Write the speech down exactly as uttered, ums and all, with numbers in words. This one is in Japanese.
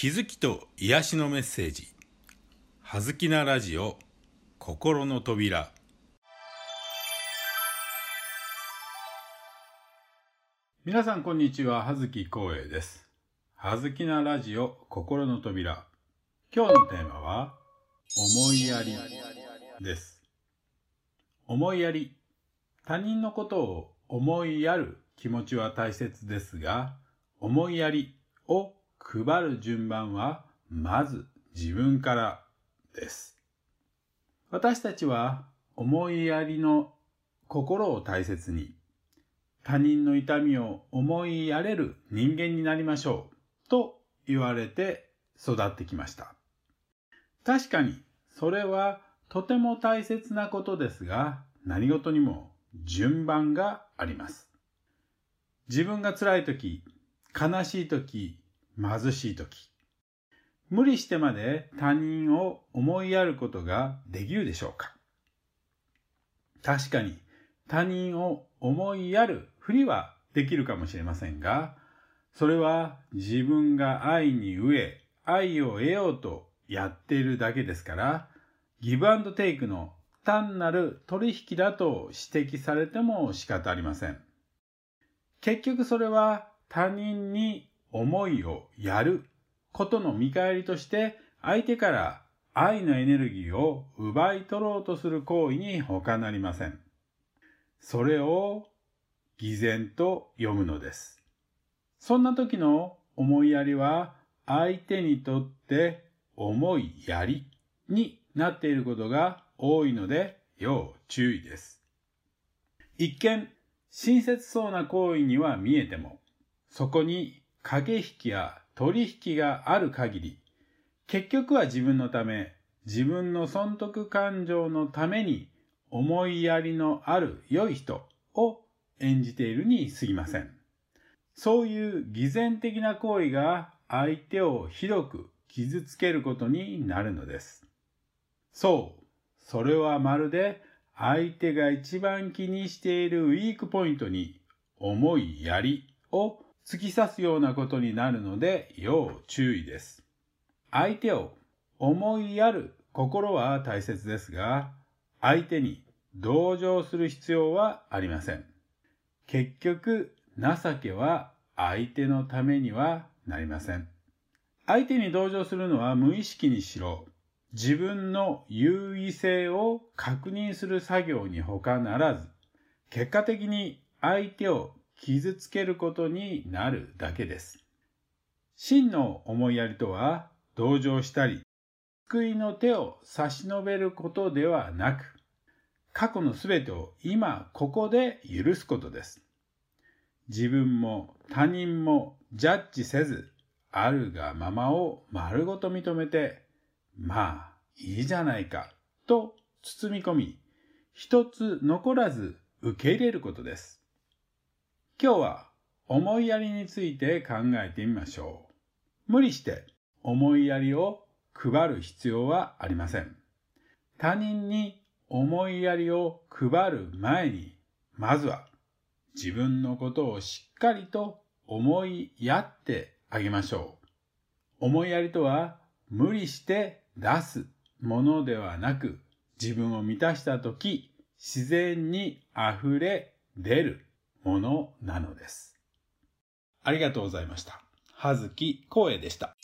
気づきと癒しのメッセージ、はずきなラジオ心の扉。皆さんこんにちは、はずきこうえいです。はずきなラジオ心の扉、今日のテーマは思いやりです。思いやり、他人のことを思いやる気持ちは大切ですが、思いやりを配る順番はまず自分からです。私たちは思いやりの心を大切に、他人の痛みを思いやれる人間になりましょうと言われて育ってきました。確かにそれはとても大切なことですが、何事にも順番があります。自分が辛いとき、悲しいとき、貧しいとき、無理してまで他人を思いやることができるでしょうか。確かに他人を思いやるふりはできるかもしれませんが、それは自分が愛に飢え、愛を得ようとやっているだけですから、ギブアンドテイクの単なる取引だと指摘されても仕方ありません。結局それは他人に思いをやることの見返りとして、相手から愛のエネルギーを奪い取ろうとする行為に他なりません。それを偽善と読むのです。そんな時の思いやりは、相手にとって思いやりになっていることが多いので要注意です。一見親切そうな行為には見えても、そこに駆け引きや取引がある限り、結局は自分のため、自分の損得感情のために、思いやりのある良い人を演じているに過ぎません。そういう偽善的な行為が相手をひどく傷つけることになるのです。そう、それはまるで相手が一番気にしているウィークポイントに思いやりを突き刺すようなことになるので要注意です。相手を思いやる心は大切ですが、相手に同情する必要はありません。結局、情けは相手のためにはなりません。相手に同情するのは無意識にしろ、自分の優位性を確認する作業に他ならず、結果的に相手を傷つけることになるだけです。真の思いやりとは、同情したり、救いの手を差し伸べることではなく、過去のすべてを今ここで許すことです。自分も他人もジャッジせず、あるがままを丸ごと認めて、まあいいじゃないかと包み込み、一つ残らず受け入れることです。今日は思いやりについて考えてみましょう。無理して思いやりを配る必要はありません。他人に思いやりを配る前に、まずは自分のことをしっかりと思いやってあげましょう。思いやりとは無理して出すものではなく、自分を満たしたとき、自然に溢れ出るものなのです。ありがとうございました。はずきこうえいでした。